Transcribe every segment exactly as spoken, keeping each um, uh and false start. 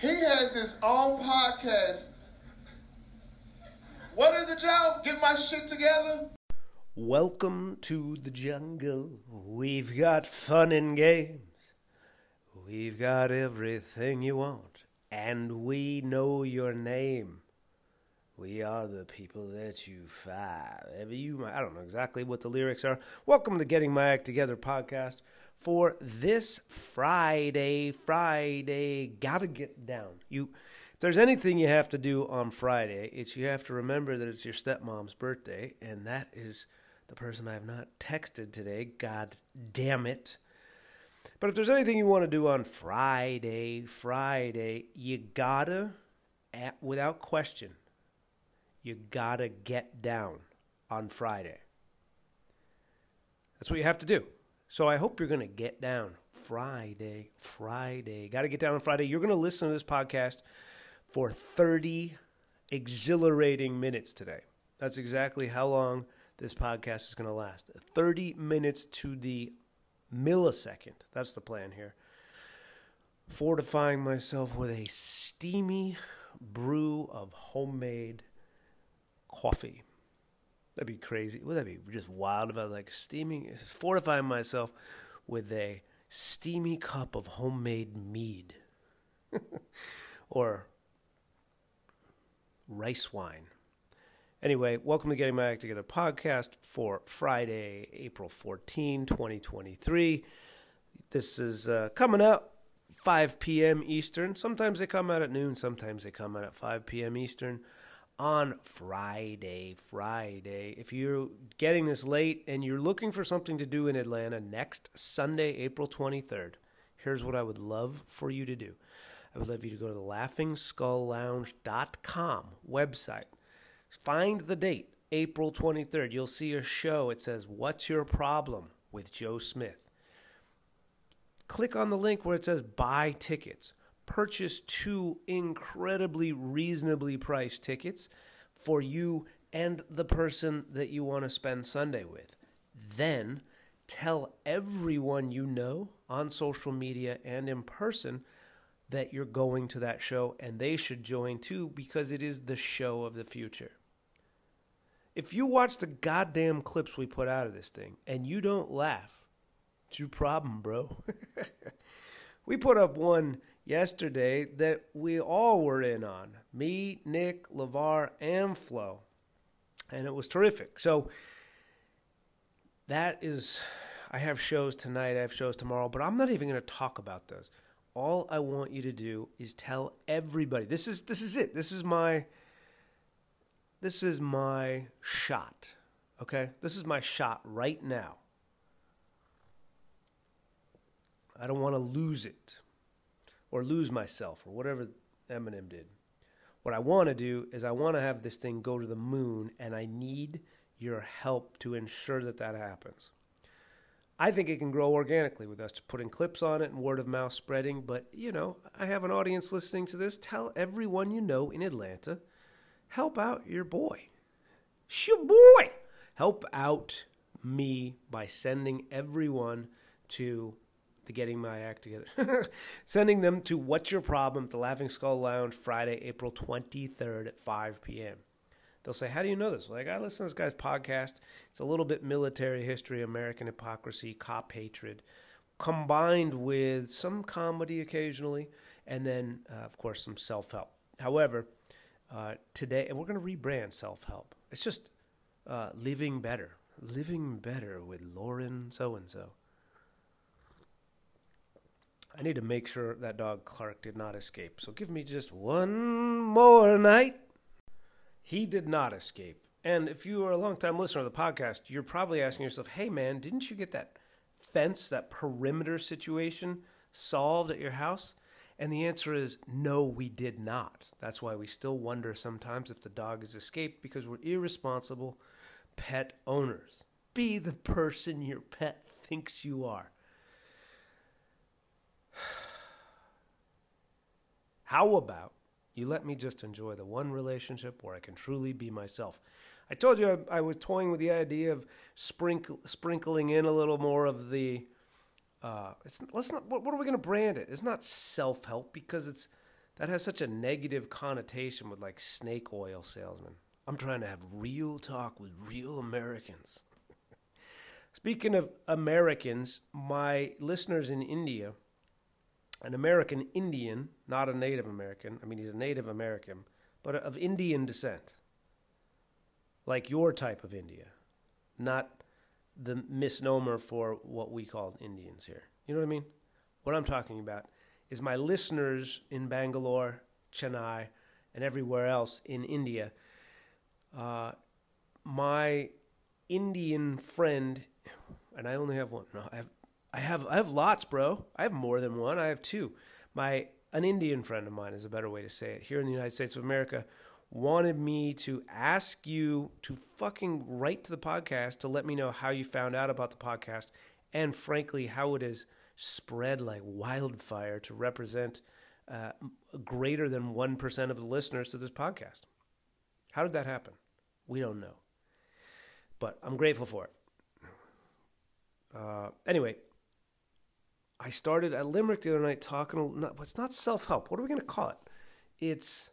He has his own podcast. What is it, y'all? Get my shit together. Welcome to the jungle. We've got fun and games. We've got everything you want. And we know your name. We are the people that you find. I don't know exactly what the lyrics are. Welcome to Getting My Act Together podcast. For this Friday, Friday, gotta get down. You, if there's anything you have to do on Friday, it's you have to remember that it's your stepmom's birthday, and that is the person I have not texted today. God damn it. But if there's anything you want to do on Friday, Friday, you gotta, without question, you gotta get down on Friday. That's what you have to do. So I hope you're going to get down Friday, Friday. Got to get down on Friday. You're going to listen to this podcast for thirty exhilarating minutes today. That's exactly how long this podcast is going to last. thirty minutes to the millisecond. That's the plan here. Fortifying myself with a steamy brew of homemade coffee. That'd be crazy. Would that be just wild if I was like steaming, fortifying myself with a steamy cup of homemade mead or rice wine? Anyway, welcome to Getting My Act Together podcast for Friday, April fourteenth, twenty twenty-three. This is uh, coming out five p.m. Eastern. Sometimes they come out at noon. Sometimes they come out at five p.m. Eastern. On Friday, Friday, if you're getting this late and you're looking for something to do in Atlanta next Sunday, April twenty-third, here's what I would love for you to do. I would love you to go to the laughing skull lounge dot com website. Find the date, April twenty-third. You'll see a show. It says, "What's Your Problem?" with Joe Smith. Click on the link where it says buy tickets. Purchase two incredibly reasonably priced tickets for you and the person that you want to spend Sunday with. Then tell everyone you know on social media and in person that you're going to that show, and they should join too because it is the show of the future. If you watch the goddamn clips we put out of this thing and you don't laugh, it's your problem, bro. We put up one yesterday that we all were in on, me, Nick, LeVar, and Flo, and it was terrific. So that is, I have shows tonight, I have shows tomorrow, but I'm not even going to talk about those. All I want you to do is tell everybody. This is this is it. This is my this is my shot. Okay? This is my shot right now. I don't want to lose it. Or lose myself, or whatever Eminem did. What I want to do is I want to have this thing go to the moon, and I need your help to ensure that that happens. I think it can grow organically with us putting clips on it and word of mouth spreading, but, you know, I have an audience listening to this. Tell everyone you know in Atlanta, help out your boy. It's your boy! Help out me by sending everyone to Getting My Act Together. Sending them to What's Your Problem at the Laughing Skull Lounge Friday, April twenty-third at five p.m. They'll say, how do you know this? Like, I listen to this guy's podcast. It's a little bit military history, American hypocrisy, cop hatred, combined with some comedy occasionally, and then, uh, of course, some self-help. However, uh, today, and we're going to rebrand self-help. It's just uh, living better. Living better with Lauren so-and-so. I need to make sure that dog Clark did not escape. So give me just one more night. He did not escape. And if you are a long-time listener of the podcast, you're probably asking yourself, hey, man, didn't you get that fence, that perimeter situation solved at your house? And the answer is no, we did not. That's why we still wonder sometimes if the dog has escaped, because we're irresponsible pet owners. Be the person your pet thinks you are. How about you let me just enjoy the one relationship where I can truly be myself? I told you I, I was toying with the idea of sprinkle, sprinkling in a little more of the, uh, it's, let's not, what, what are we going to brand it? It's not self-help because it's that has such a negative connotation with like snake oil salesmen. I'm trying to have real talk with real Americans. Speaking of Americans, my listeners in India, an American Indian, not a Native American. I mean, he's a Native American, but of Indian descent. Like your type of India, not the misnomer for what we call Indians here. You know what I mean? What I'm talking about is my listeners in Bangalore, Chennai, and everywhere else in India. Uh, my Indian friend, and I only have one. No, I have, I have, I have lots, bro. I have more than one. I have two. My an Indian friend of mine is a better way to say it. Here in the United States of America, wanted me to ask you to fucking write to the podcast to let me know how you found out about the podcast, and frankly how it is spread like wildfire to represent uh, greater than one percent of the listeners to this podcast. How did that happen? We don't know. But I'm grateful for it. Uh, anyway, I started at Limerick the other night talking, but it's not self-help. What are we going to call it? It's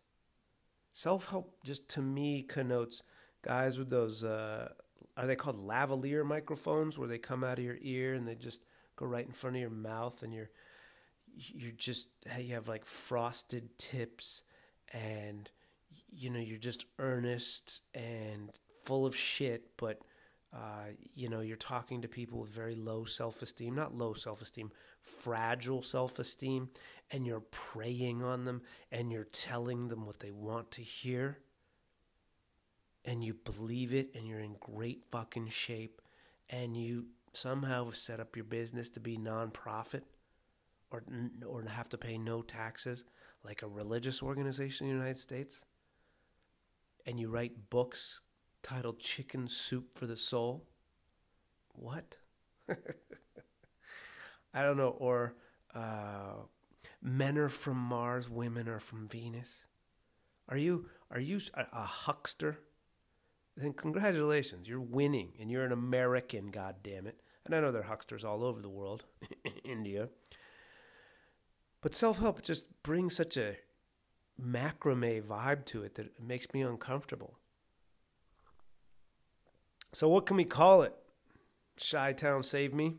self-help, just to me, connotes guys with those, uh, are they called lavalier microphones, where they come out of your ear and they just go right in front of your mouth, and you're you're just you have like frosted tips, and you know you're just earnest and full of shit, but uh, you know you're talking to people with very low self-esteem, not low self-esteem, fragile self-esteem, and you're preying on them, and you're telling them what they want to hear, and you believe it, and you're in great fucking shape, and you somehow set up your business to be non-profit or, or have to pay no taxes like a religious organization in the United States, and you write books titled Chicken Soup for the Soul. What? I don't know. Or uh, Men Are From Mars, Women Are From Venus. Are you, are you a, a huckster? Then congratulations, you're winning, and you're an American, goddammit. And I know there are hucksters all over the world, India. But self-help just brings such a macrame vibe to it that it makes me uncomfortable. So what can we call it? Chi-Town Save Me?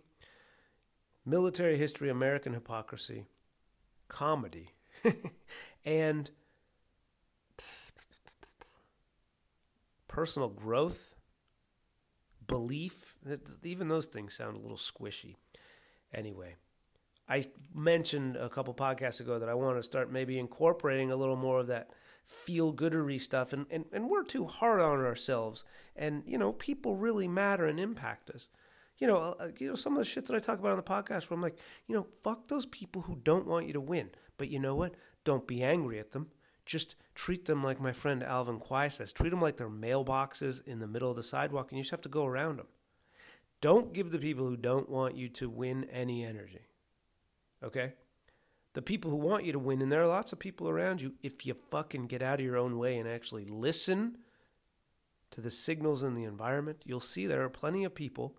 Military History, American Hypocrisy, Comedy, and personal growth, belief, even those things sound a little squishy. Anyway, I mentioned a couple podcasts ago that I want to start maybe incorporating a little more of that feel-goodery stuff, and, and, and we're too hard on ourselves, and, you know, people really matter and impact us. You know, uh, you know, some of the shit that I talk about on the podcast where I'm like, you know, fuck those people who don't want you to win, but you know what? Don't be angry at them. Just treat them like my friend Alvin Quay says. Treat them like they're mailboxes in the middle of the sidewalk, and you just have to go around them. Don't give the people who don't want you to win any energy, okay? The people who want you to win, and there are lots of people around you, if you fucking get out of your own way and actually listen to the signals in the environment, you'll see there are plenty of people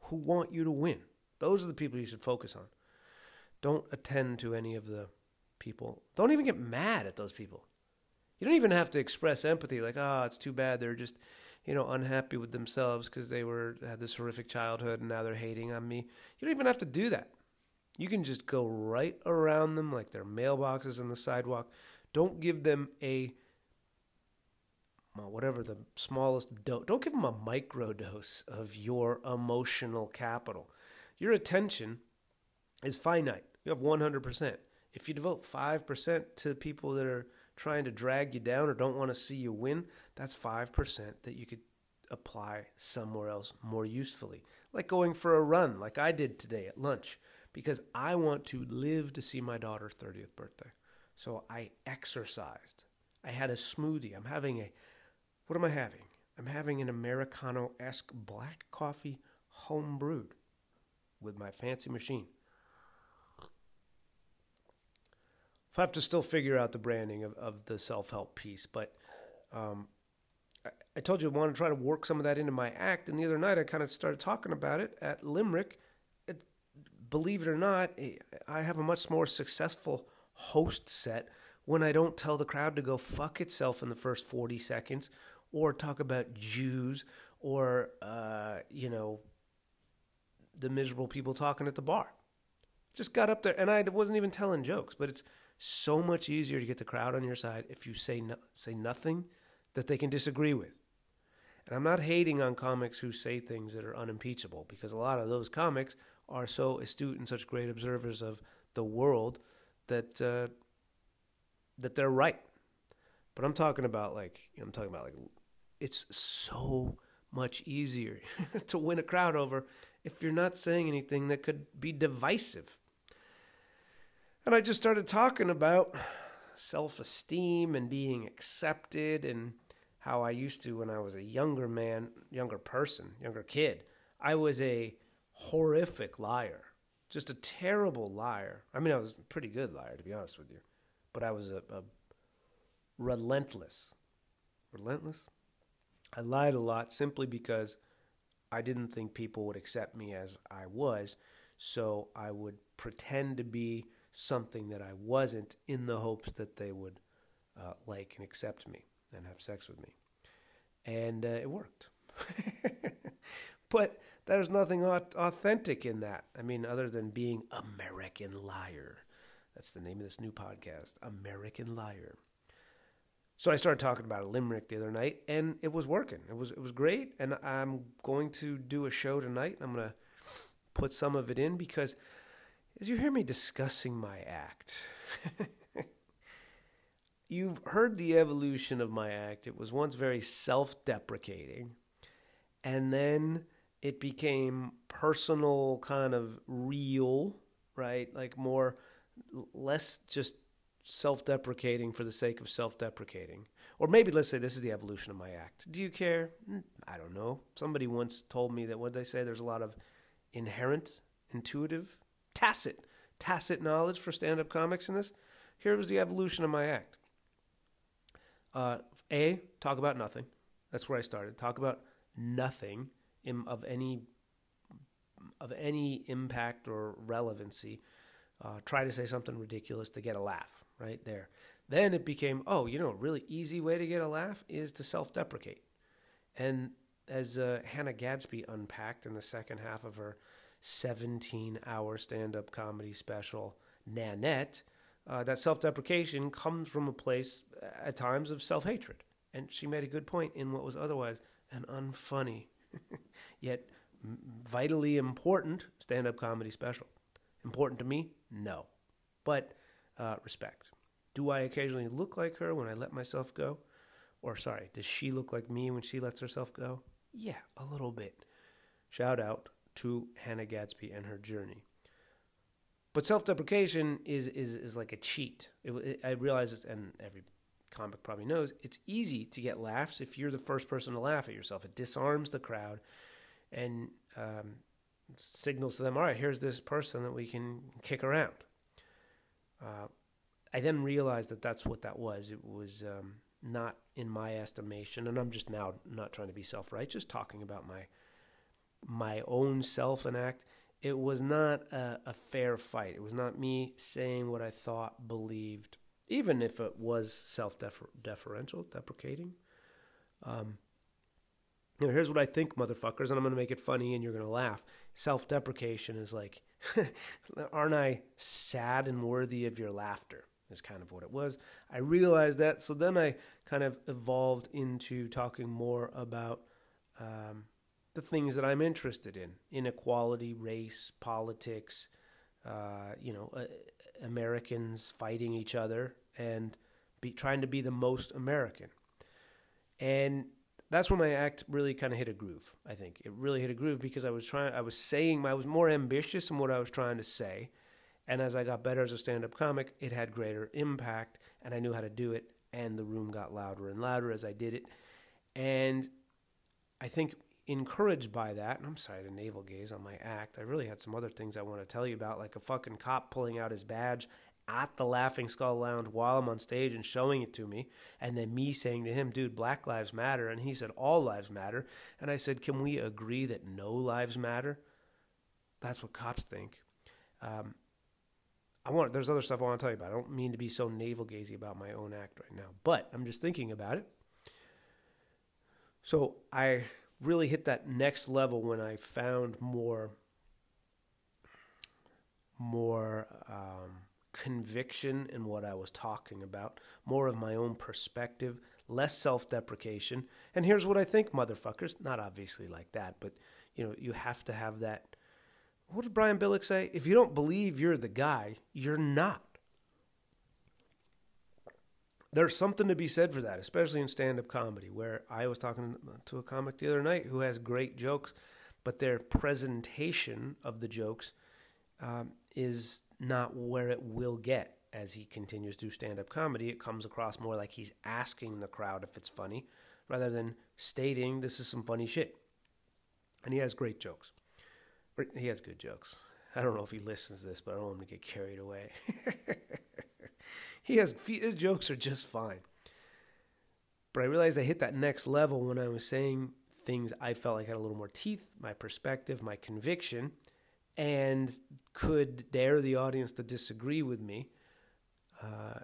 who want you to win. Those are the people you should focus on. Don't attend to any of the people. Don't even get mad at those people. You don't even have to express empathy, like, ah, oh, it's too bad they're just, you know, unhappy with themselves because they were had this horrific childhood and now they're hating on me. You don't even have to do that. You can just go right around them like they're mailboxes on the sidewalk. Don't give them a, whatever the smallest dose, don't give them a microdose of your emotional capital. Your attention is finite. You have one hundred percent. If you devote five percent to people that are trying to drag you down or don't want to see you win, that's five percent that you could apply somewhere else more usefully. Like going for a run, like I did today at lunch, because I want to live to see my daughter's thirtieth birthday. So I exercised. I had a smoothie. I'm having a, what am I having? I'm having an Americano-esque black coffee home-brewed with my fancy machine. If I have to still figure out the branding of, of the self-help piece, but um, I, I told you I want to try to work some of that into my act, and the other night I kind of started talking about it at Limerick. It, believe it or not, I have a much more successful host set when I don't tell the crowd to go fuck itself in the first forty seconds or talk about Jews or, uh, you know, the miserable people talking at the bar. Just got up there, and I wasn't even telling jokes, but it's so much easier to get the crowd on your side if you say no, say nothing that they can disagree with. And I'm not hating on comics who say things that are unimpeachable, because a lot of those comics are so astute and such great observers of the world that uh, that they're right. But I'm talking about like I'm talking about like it's so much easier to win a crowd over if you're not saying anything that could be divisive. And I just started talking about self-esteem and being accepted and how I used to when I was a younger man, younger person, younger kid. I was a horrific liar, just a terrible liar. I mean, I was a pretty good liar, to be honest with you, but I was a, a relentless, relentless. I lied a lot simply because I didn't think people would accept me as I was, so I would pretend to be something that I wasn't in the hopes that they would uh, like and accept me and have sex with me. And uh, it worked. But there's nothing authentic in that. I mean, other than being American Liar. That's the name of this new podcast, American Liar. So I started talking about a limerick the other night, and it was working. It was it was great, and I'm going to do a show tonight, and I'm going to put some of it in because, as you hear me discussing my act, you've heard the evolution of my act. It was once very self-deprecating, and then it became personal, kind of real, right? Like more, less just self-deprecating for the sake of self-deprecating. Or maybe let's say this is the evolution of my act. Do you care? I don't know. Somebody once told me that, what they say, there's a lot of inherent, intuitive, tacit, tacit knowledge for stand-up comics in this. Here was the evolution of my act. Uh, A, talk about nothing. That's where I started. Talk about nothing in, of any of any impact or relevancy. Uh, try to say something ridiculous to get a laugh. Right there. Then it became, oh, you know, a really easy way to get a laugh is to self-deprecate. And as uh, Hannah Gadsby unpacked in the second half of her seventeen-hour stand-up comedy special, Nanette, uh, that self-deprecation comes from a place at times of self-hatred. And she made a good point in what was otherwise an unfunny, yet vitally important stand-up comedy special. Important to me? No. But Uh, respect. Do I occasionally look like her when I let myself go? Or sorry, does she look like me when she lets herself go? Yeah, a little bit. Shout out to Hannah Gadsby and her journey. But self-deprecation is is, is like a cheat. It, it, I realize, it's, and every comic probably knows, it's easy to get laughs if you're the first person to laugh at yourself. It disarms the crowd and um, signals to them, all right, here's this person that we can kick around. Uh, I then realized that that's what that was. It was um, not in my estimation, and I'm just now not trying to be self-righteous, talking about my my own self and act. It was not a, a fair fight. It was not me saying what I thought, believed, even if it was self-deferential, deprecating. Um, you know, here's what I think, motherfuckers, and I'm going to make it funny, and you're going to laugh. Self-deprecation is like, aren't I sad and worthy of your laughter, is kind of what it was. I realized that, so then I kind of evolved into talking more about um, the things that I'm interested in, inequality, race, politics, uh, you know, uh, Americans fighting each other and be, trying to be the most American. And that's when my act really kind of hit a groove, I think. It really hit a groove because I was trying, I was saying, I was more ambitious in what I was trying to say. And as I got better as a stand-up comic, it had greater impact, and I knew how to do it, and the room got louder and louder as I did it. And I think encouraged by that, and I'm sorry to navel gaze on my act, I really had some other things I want to tell you about, like a fucking cop pulling out his badge at the Laughing Skull Lounge while I'm on stage and showing it to me, and then me saying to him, dude, Black Lives Matter, and he said, all lives matter, and I said, can we agree that no lives matter? That's what cops think. Um, I want. There's other stuff I want to tell you about. I don't mean to be so navel-gazing about my own act right now, but I'm just thinking about it. So I really hit that next level when I found more, more um, conviction in what I was talking about, more of my own perspective, less self-deprecation. And here's what I think, motherfuckers. Not obviously like that, but you know, you have to have that. What did Brian Billick say? If you don't believe you're the guy, you're not. There's something to be said for that, especially in stand-up comedy, where I was talking to a comic the other night who has great jokes, but their presentation of the jokes um, is not where it will get as he continues to do stand-up comedy. It comes across more like he's asking the crowd if it's funny rather than stating this is some funny shit. And he has great jokes. He has good jokes. I don't know if he listens to this, but I don't want him to get carried away. He has his jokes are just fine. But I realized I hit that next level when I was saying things I felt like had a little more teeth, my perspective, my conviction, and could dare the audience to disagree with me. Uh,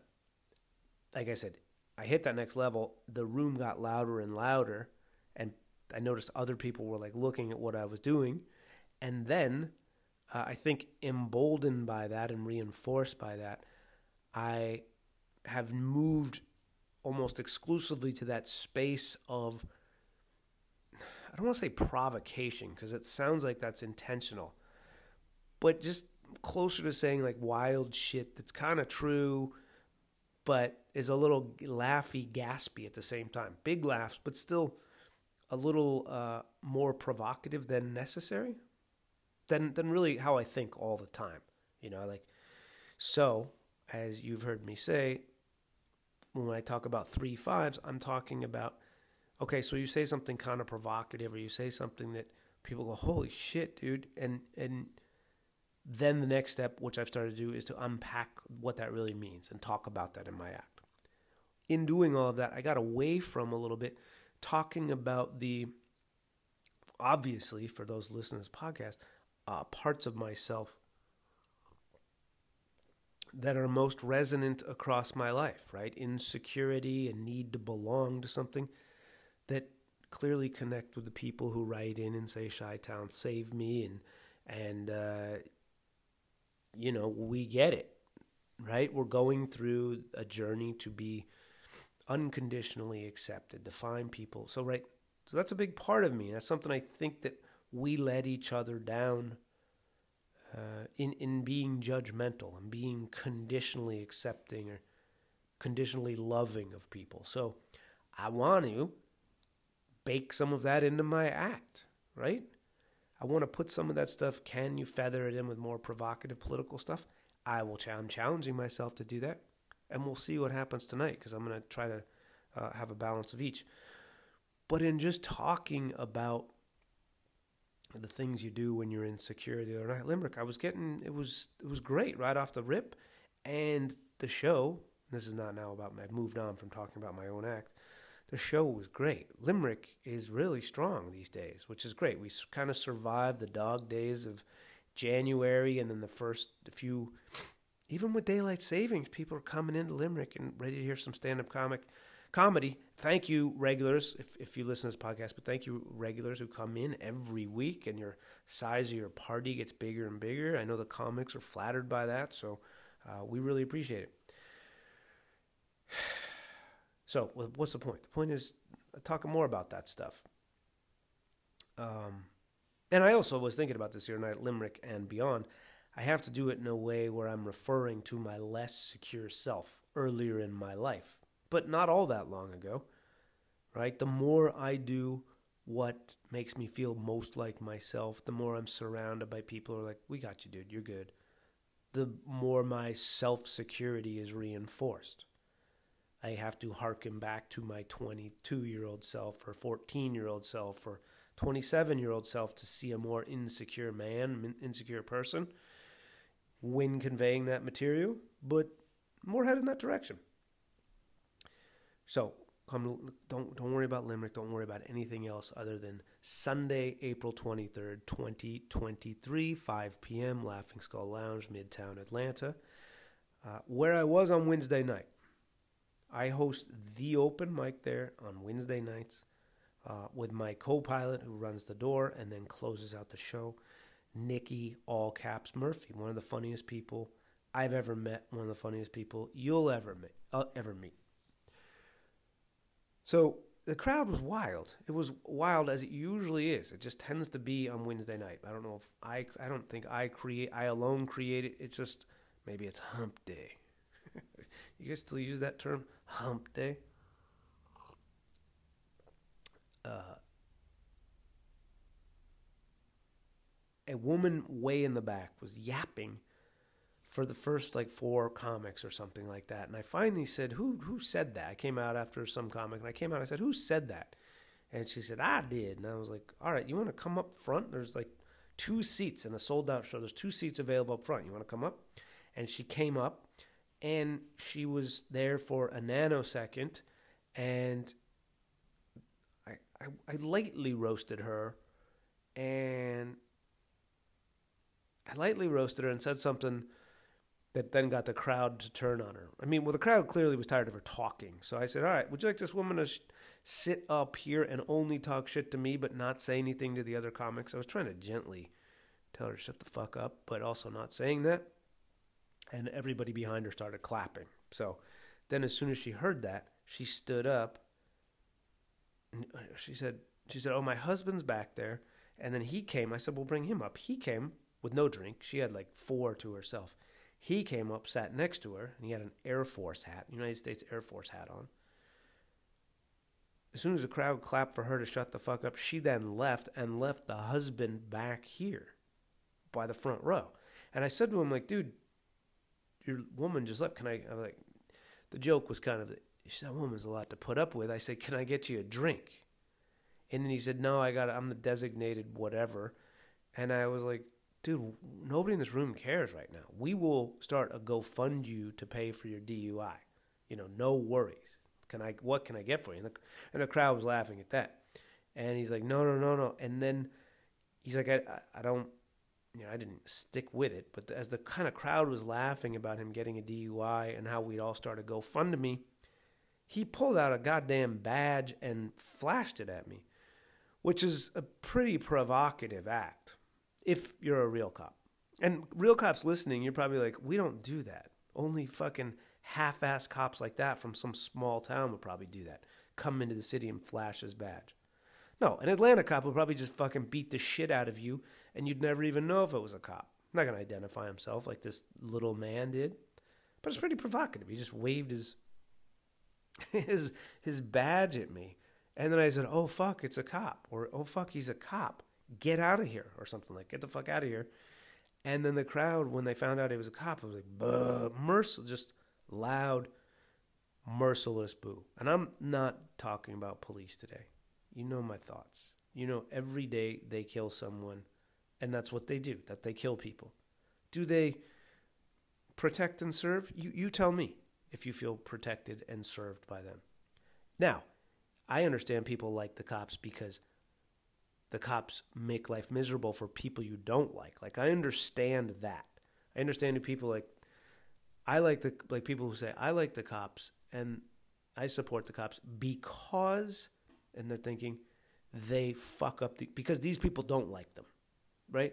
like I said, I hit that next level. The room got louder and louder, and I noticed other people were like looking at what I was doing. And then uh, I think emboldened by that and reinforced by that, I have moved almost exclusively to that space of, I don't want to say provocation because it sounds like that's intentional, but just closer to saying like wild shit that's kind of true, but is a little laughy, gaspy at the same time. Big laughs, but still a little uh, more provocative than necessary. Than, than really how I think all the time, you know, like, so as you've heard me say, when I talk about three fives, I'm talking about, okay, so you say something kind of provocative or you say something that people go, holy shit, dude. And, and then the next step, which I've started to do is to unpack what that really means and talk about that in my act. In doing all of that, I got away from a little bit talking about the, obviously for those listening to this podcast, Uh, parts of myself that are most resonant across my life, right? Insecurity and need to belong to something that clearly connect with the people who write in and say, Chi-Town, save me. And, and uh, you know, we get it, right? We're going through a journey to be unconditionally accepted, to find people. So, right, so that's a big part of me. That's something I think that we let each other down uh, in, in being judgmental and being conditionally accepting or conditionally loving of people. So I want to bake some of that into my act, right? I want to put some of that stuff. Can you feather it in with more provocative political stuff? I will. I'm challenging myself to do that. And we'll see what happens tonight because I'm going to try to uh, have a balance of each. But in just talking about the things you do when you're insecure the other night, Limerick, I was getting, it was, it was great right off the rip. And the show, this is not now about, I've moved on from talking about my own act. The show was great. Limerick is really strong these days, which is great. We kind of survived the dog days of January. And then the first few, even with daylight savings, people are coming into Limerick and ready to hear some stand-up comic comedy. Thank you, regulars, if, if you listen to this podcast, but thank you, regulars, who come in every week and your size of your party gets bigger and bigger. I know the comics are flattered by that, so uh, we really appreciate it. So what's the point? The point is talking more about that stuff. Um, and I also was thinking about this here tonight at Limerick and beyond. I have to do it in a way where I'm referring to my less secure self earlier in my life. But not all that long ago, right? The more I do what makes me feel most like myself, the more I'm surrounded by people who are like, we got you, dude, you're good. The more my self-security is reinforced. I have to hearken back to my twenty-two-year-old self or fourteen-year-old self or twenty-seven-year-old self to see a more insecure man, insecure person when conveying that material, but more headed in that direction. So come, don't don't worry about Limerick. Don't worry about anything else other than Sunday, April twenty-third, twenty twenty-three, five p.m., Laughing Skull Lounge, Midtown Atlanta. Uh, where I was on Wednesday night. I host the open mic there on Wednesday nights uh, with my co-pilot who runs the door and then closes out the show, Nikki all caps Murphy, one of the funniest people I've ever met, one of the funniest people you'll ever meet. Uh, ever meet. So the crowd was wild. It was wild as it usually is. It just tends to be on Wednesday night. I don't know if I, I don't think I create, I alone create it. It's just, maybe it's hump day. You guys still use that term? Hump day? Uh, a woman way in the back was yapping for the first like four comics or something like that. And I finally said, who who said that? I came out after some comic, and I came out and I said, who said that? And she said, I did. And I was like, all right, you want to come up front? There's like two seats in a sold-out show. There's two seats available up front. You want to come up? And she came up, and she was there for a nanosecond, and I, I, I lightly roasted her, and I lightly roasted her and said something that then got the crowd to turn on her. I mean, well, the crowd clearly was tired of her talking, so I said, all right, would you like this woman to sh- sit up here and only talk shit to me but not say anything to the other comics? I was trying to gently tell her to shut the fuck up, but also not saying that, and everybody behind her started clapping. So then as soon as she heard that, she stood up, and she said, she said, oh, my husband's back there, and then he came. I said, well, bring him up. He came with no drink. She had like four to herself. He came up, sat next to her, and he had an Air Force hat, United States Air Force hat on. As soon as the crowd clapped for her to shut the fuck up, she then left and left the husband back here by the front row. And I said to him, like, dude, your woman just left. Can I, I was like, the joke was kind of, that woman's a lot to put up with. I said, can I get you a drink? And then he said, no, I got it. I'm the designated whatever. And I was like, dude, nobody in this room cares right now. We will start a GoFundMe to pay for your D U I. You know, no worries. Can I, what can I get for you? And the, and the crowd was laughing at that. And he's like, no, no, no, no. And then he's like, I, I don't, you know, I didn't stick with it, but as the kind of crowd was laughing about him getting a D U I and how we'd all start a GoFundMe, he pulled out a goddamn badge and flashed it at me, which is a pretty provocative act if you're a real cop. And real cops listening, you're probably like, we don't do that. Only fucking half-assed cops like that from some small town would probably do that, come into the city and flash his badge. No, an Atlanta cop would probably just fucking beat the shit out of you, and you'd never even know if it was a cop. Not going to identify himself like this little man did. But it's pretty provocative. He just waved his his his badge at me. And then I said, oh, fuck, it's a cop. Or, oh, fuck, he's a cop. Get out of here. Or something like, get the fuck out of here. And then the crowd, when they found out he was a cop, it was like, buh, mercil- just loud, merciless boo. And I'm not talking about police today. You know my thoughts. You know every day they kill someone, and that's what they do, that they kill people. Do they protect and serve? You you tell me if you feel protected and served by them. Now, I understand people like the cops because the cops make life miserable for people you don't like. Like, I understand that. I understand people like, I like the, like people who say, I like the cops, and I support the cops because... And they're thinking they fuck up the, because these people don't like them, right?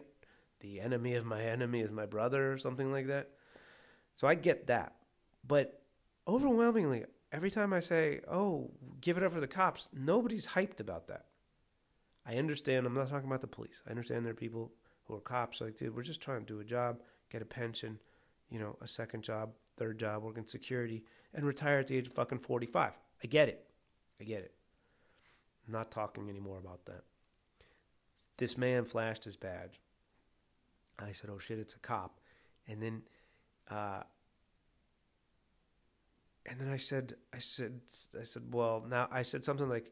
The enemy of my enemy is my brother or something like that. So I get that. But overwhelmingly, every time I say, oh, give it up for the cops, nobody's hyped about that. I understand. I'm not talking about the police. I understand there are people who are cops like, dude, we're just trying to do a job, get a pension, you know, a second job, third job, work in security, and retire at the age of fucking forty-five. I get it. I get it. Not talking anymore about that. This man flashed his badge. I said, oh shit, it's a cop. And then uh, and then I said, I said, I said, well, now I said something like,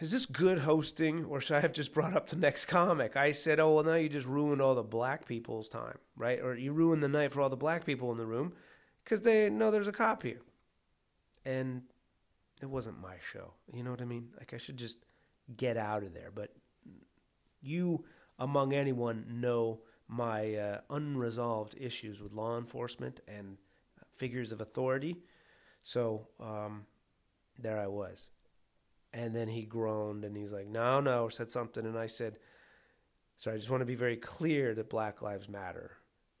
is this good hosting or should I have just brought up the next comic? I said, oh, well, now you just ruined all the black people's time, right? Or you ruined the night for all the black people in the room because they know there's a cop here. And it wasn't my show. You know what I mean? Like, I should just get out of there. But you, among anyone, know my uh, unresolved issues with law enforcement and figures of authority. So um, there I was. And then he groaned, and he's like, no, no, or said something. And I said, so I just want to be very clear that Black Lives Matter.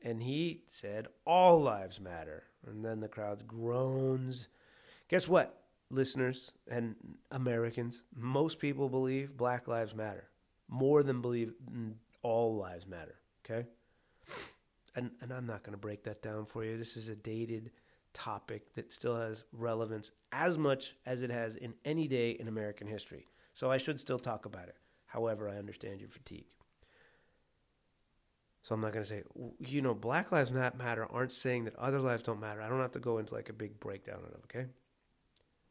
And he said, all lives matter. And then the crowd groans. Guess what, listeners and Americans? Most people believe Black Lives Matter more than believe all lives matter, okay? And and I'm not going to break that down for you. This is a dated topic that still has relevance as much as it has in any day in American history. So I should still talk about it. However, I understand your fatigue. So I'm not going to say, you know, Black Lives Matter aren't saying that other lives don't matter. I don't have to go into like a big breakdown of it, okay?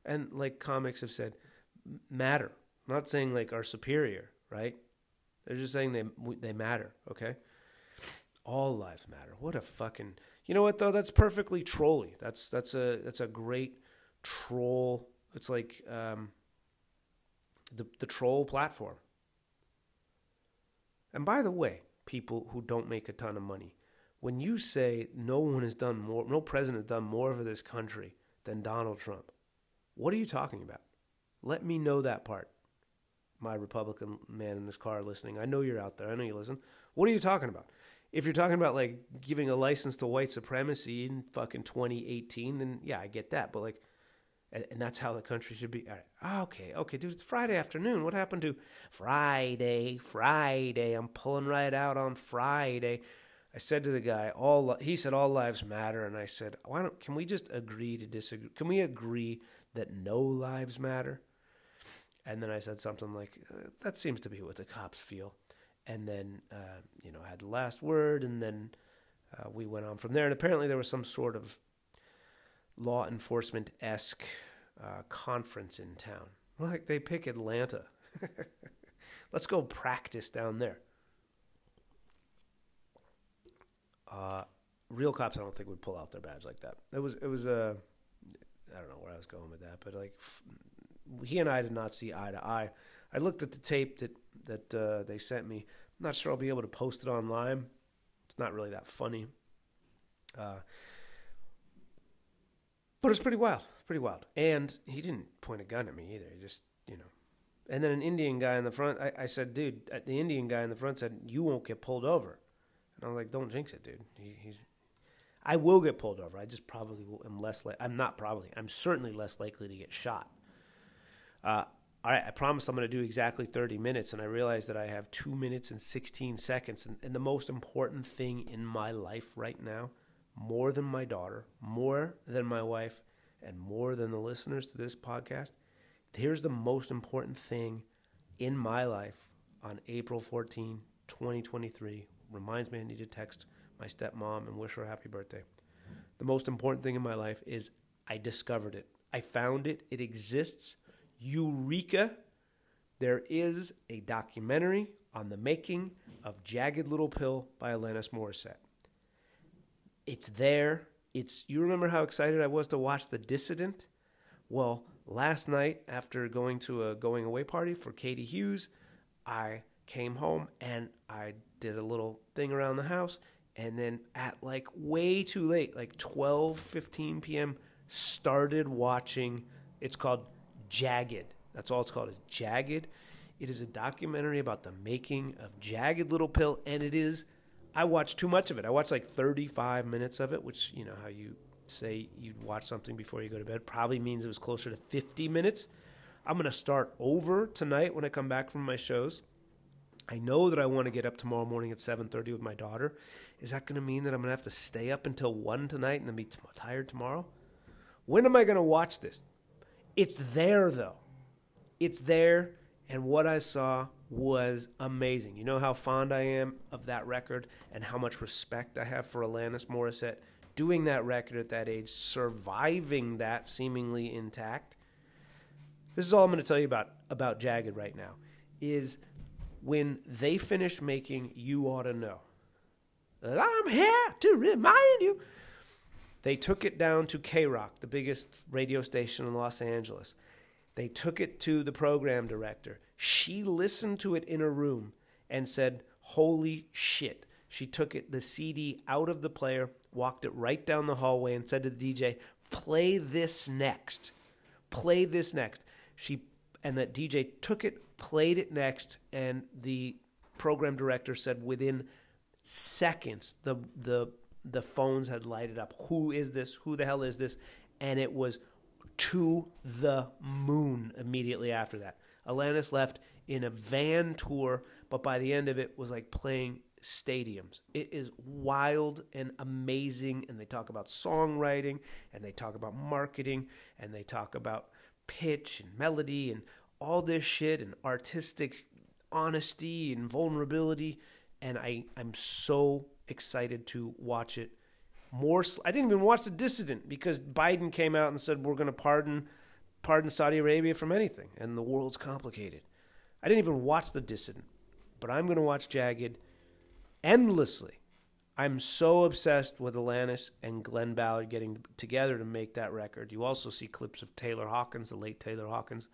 And like comics have said, matter. I'm not saying like are superior, right? They're just saying they they matter, okay? All lives matter. What a fucking... You know what, though? That's perfectly trolly. That's that's a that's a great troll. It's like um, the the troll platform. And by the way, people who don't make a ton of money, when you say no one has done more, no president has done more for this country than Donald Trump, what are you talking about? Let me know that part. My Republican man in this car listening, I know you're out there. I know you listen. What are you talking about? If you're talking about like giving a license to white supremacy in fucking twenty eighteen, then yeah, I get that. But like, and that's how the country should be. All right. Oh, okay, okay, dude. It's Friday afternoon. What happened to Friday? Friday. I'm pulling right out on Friday. I said to the guy, all he said, all lives matter, and I said, why don't? Can we just agree to disagree? Can we agree that no lives matter? And then I said something like, that seems to be what the cops feel. And then, uh, you know, I had the last word, and then uh, we went on from there. And apparently there was some sort of law enforcement-esque uh, conference in town. Like, they pick Atlanta. Let's go practice down there. Uh, real cops, I don't think, would pull out their badge like that. It was, it was a, I don't know where I was going with that, but, like, f- he and I did not see eye to eye. I looked at the tape that that uh, they sent me. I'm not sure I'll be able to post it online. It's not really that funny. Uh, but it's pretty wild. Pretty wild. And he didn't point a gun at me either. He just, you know. And then an Indian guy in the front, I, I said, dude, the Indian guy in the front said, you won't get pulled over. And I was like, don't jinx it, dude. He, he's, I will get pulled over. I just probably will, am less likely. I'm not probably. I'm certainly less likely to get shot. Uh, all right, I promised I'm going to do exactly thirty minutes, and I realized that I have two minutes and sixteen seconds. And, and the most important thing in my life right now, more than my daughter, more than my wife, and more than the listeners to this podcast, here's the most important thing in my life on April fourteenth, twenty twenty-three. Reminds me I need to text my stepmom and wish her a happy birthday. The most important thing in my life is I discovered it. I found it. It exists. Eureka, there is a documentary on the making of Jagged Little Pill by Alanis Morissette. It's there. It's you remember how excited I was to watch The Dissident? Well, last night after going to a going away party for Katie Hughes, I came home and I did a little thing around the house, and then at like way too late, like twelve fifteen p.m., started watching. It's called Jagged. That's all it's called, is Jagged. It is a documentary about the making of Jagged Little Pill, and it is, I watched too much of it. I watched like thirty-five minutes of it, which, you know, how you say you'd watch something before you go to bed probably means it was closer to fifty minutes. I'm going to start over tonight when I come back from my shows. I know that I want to get up tomorrow morning at seven thirty with my daughter. Is that going to mean that I'm going to have to stay up until one tonight and then be t- tired tomorrow? When am I going to watch this? It's there, though. It's there, and what I saw was amazing. You know how fond I am of that record and how much respect I have for Alanis Morissette doing that record at that age, surviving that seemingly intact. This is all I'm going to tell you about, about Jagged right now, is when they finished making You Oughta Know, I'm here to remind you. They took it down to K-Rock, the biggest radio station in Los Angeles. They took it to the program director. She listened to it in her room and said, holy shit, She took it, the C D out of the player, walked it right down the hallway and said to the D J, play this next. Play this next. She and that D J took it, played it next, and the program director said within seconds the the the phones had lighted up. Who is this? Who the hell is this? And it was to the moon immediately after that. Alanis left in a van tour, but by the end of it was like playing stadiums. It is wild and amazing, and they talk about songwriting, and they talk about marketing, and they talk about pitch and melody and all this shit and artistic honesty and vulnerability, and I, I'm so excited to watch it. More, I didn't even watch The Dissident because Biden came out and said we're going to pardon pardon Saudi Arabia from anything, and the world's complicated. I didn't even watch The Dissident, but I'm going to watch Jagged endlessly. I'm so obsessed with Alanis and Glenn Ballard getting together to make that record. You also see clips of Taylor Hawkins, the late Taylor Hawkins.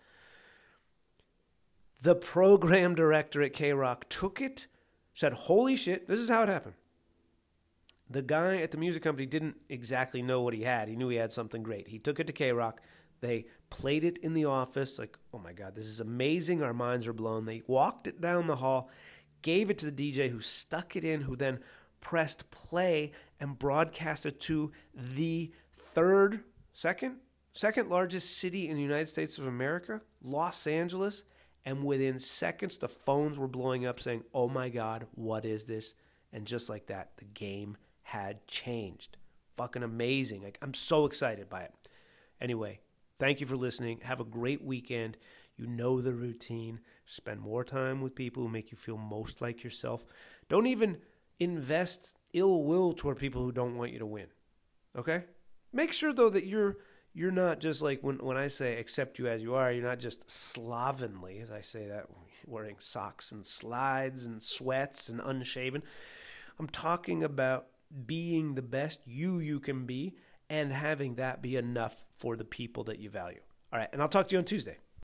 The program director at K-Rock took it, said, holy shit, this is how it happened. The guy at the music company didn't exactly know what he had. He knew he had something great. He took it to K-Rock. They played it in the office, like, oh my God, this is amazing. Our minds are blown. They walked it down the hall, gave it to the D J who stuck it in, who then pressed play and broadcast it to the third, second, second largest city in the United States of America, Los Angeles. And within seconds, the phones were blowing up saying, oh my God, what is this? And just like that, the game had changed. Fucking amazing. Like, I'm so excited by it. Anyway, thank you for listening. Have a great weekend. You know the routine. Spend more time with people who make you feel most like yourself. Don't even invest ill will toward people who don't want you to win. Okay? Make sure, though, that you're... You're not just like, when, when I say accept you as you are, you're not just slovenly, as I say that, wearing socks and slides and sweats and unshaven. I'm talking about being the best you you can be and having that be enough for the people that you value. All right, and I'll talk to you on Tuesday.